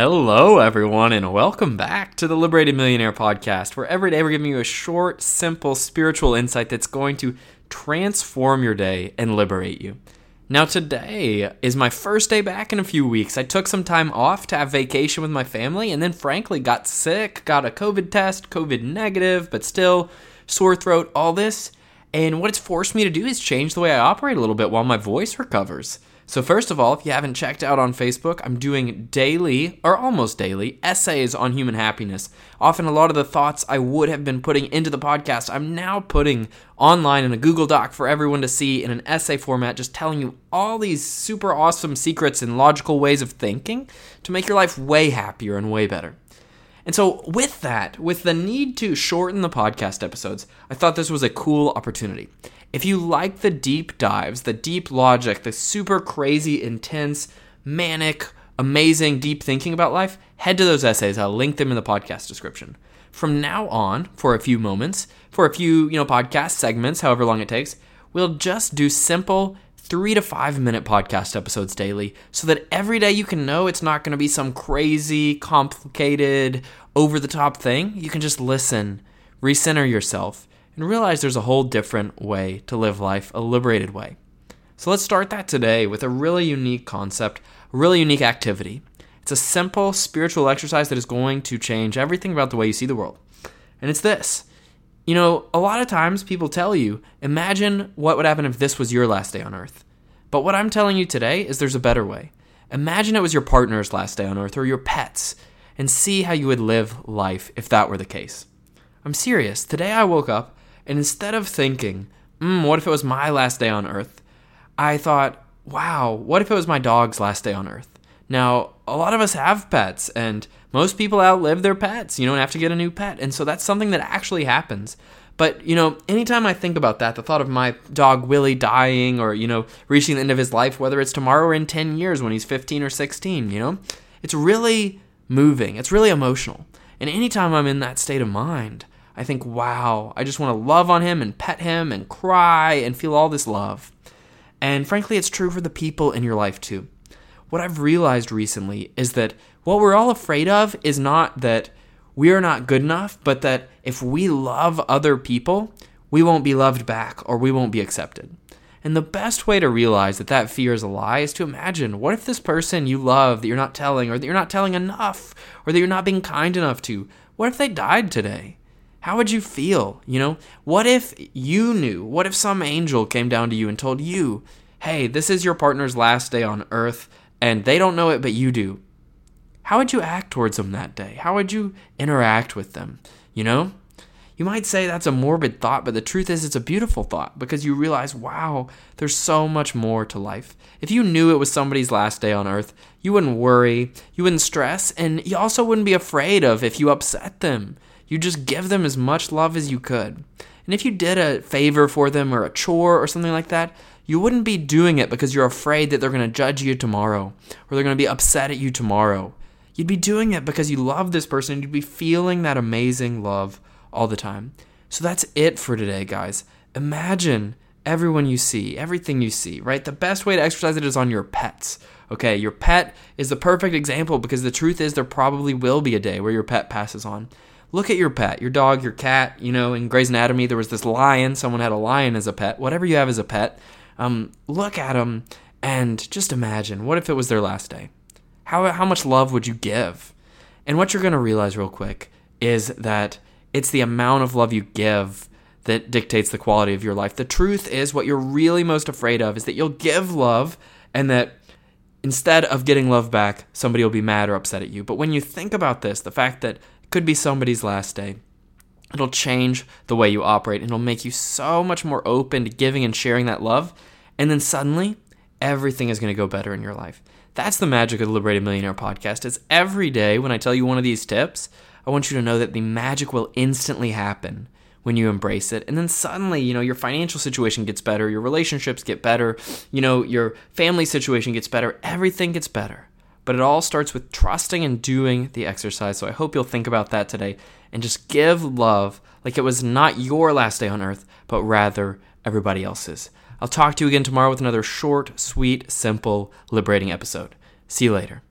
Hello, everyone, and welcome back to the Liberated Millionaire podcast, where every day we're giving you a short, simple, spiritual insight that's going to transform your day and liberate you. Now, today is my first day back in a few weeks. I took some time off to have vacation with my family, and then, frankly, got sick, got a COVID test, COVID negative, but still sore throat, all this. And what it's forced me to do is change the way I operate a little bit while my voice recovers. So first of all, if you haven't checked out on Facebook, I'm doing daily, or almost daily, essays on human happiness. Often a lot of the thoughts I would have been putting into the podcast, I'm now putting online in a Google Doc for everyone to see in an essay format, just telling you all these super awesome secrets and logical ways of thinking to make your life way happier and way better. And so with that, with the need to shorten the podcast episodes, I thought this was a cool opportunity. If you like the deep dives, the deep logic, the super crazy, intense, manic, amazing, deep thinking about life, head to those essays. I'll link them in the podcast description. From now on, for a few moments, for a few, podcast segments, however long it takes, we'll just do simple 3 to 5 minute podcast episodes daily so that every day you can know it's not going to be some crazy, complicated, over-the-top thing. You can just listen, recenter yourself, and realize there's a whole different way to live life, a liberated way. So let's start that today with a really unique concept, a really unique activity. It's a simple spiritual exercise that is going to change everything about the way you see the world. And it's this. A lot of times people tell you, imagine what would happen if this was your last day on earth. But what I'm telling you today is there's a better way. Imagine it was your partner's last day on earth or your pet's, and see how you would live life if that were the case. I'm serious. Today I woke up, and instead of thinking, what if it was my last day on earth? I thought, wow, what if it was my dog's last day on earth? Now, a lot of us have pets, and most people outlive their pets. You don't have to get a new pet. And so that's something that actually happens. But, anytime I think about that, the thought of my dog Willie dying or, reaching the end of his life, whether it's tomorrow or in 10 years when he's 15 or 16, it's really moving. It's really emotional. And anytime I'm in that state of mind, I think, wow, I just want to love on him and pet him and cry and feel all this love. And frankly, it's true for the people in your life too. What I've realized recently is that what we're all afraid of is not that we are not good enough, but that if we love other people, we won't be loved back or we won't be accepted. And the best way to realize that that fear is a lie is to imagine, what if this person you love that you're not telling or that you're not telling enough or that you're not being kind enough to, what if they died today? How would you feel? What if you knew? What if some angel came down to you and told you, hey, this is your partner's last day on earth, and they don't know it, but you do. How would you act towards them that day? How would you interact with them? You might say that's a morbid thought, but the truth is it's a beautiful thought because you realize, wow, there's so much more to life. If you knew it was somebody's last day on earth, you wouldn't worry, you wouldn't stress, and you also wouldn't be afraid of if you upset them. You just give them as much love as you could. And if you did a favor for them or a chore or something like that, you wouldn't be doing it because you're afraid that they're going to judge you tomorrow or they're going to be upset at you tomorrow. You'd be doing it because you love this person and you'd be feeling that amazing love all the time. So that's it for today, guys. Imagine everyone you see, everything you see, right? The best way to exercise it is on your pets. Okay, your pet is the perfect example because the truth is there probably will be a day where your pet passes on. Look at your pet, your dog, your cat. In Grey's Anatomy, there was this lion. Someone had a lion as a pet. Whatever you have as a pet, look at them and just imagine, what if it was their last day? How much love would you give? And what you're going to realize real quick is that it's the amount of love you give that dictates the quality of your life. The truth is what you're really most afraid of is that you'll give love and that instead of getting love back, somebody will be mad or upset at you. But when you think about this, the fact that could be somebody's last day. It'll change the way you operate, and it'll make you so much more open to giving and sharing that love, and then suddenly, everything is going to go better in your life. That's the magic of the Liberated Millionaire podcast. It's every day when I tell you one of these tips, I want you to know that the magic will instantly happen when you embrace it, and then suddenly, your financial situation gets better, your relationships get better, your family situation gets better, everything gets better. But it all starts with trusting and doing the exercise. So I hope you'll think about that today and just give love like it was not your last day on earth, but rather everybody else's. I'll talk to you again tomorrow with another short, sweet, simple, liberating episode. See you later.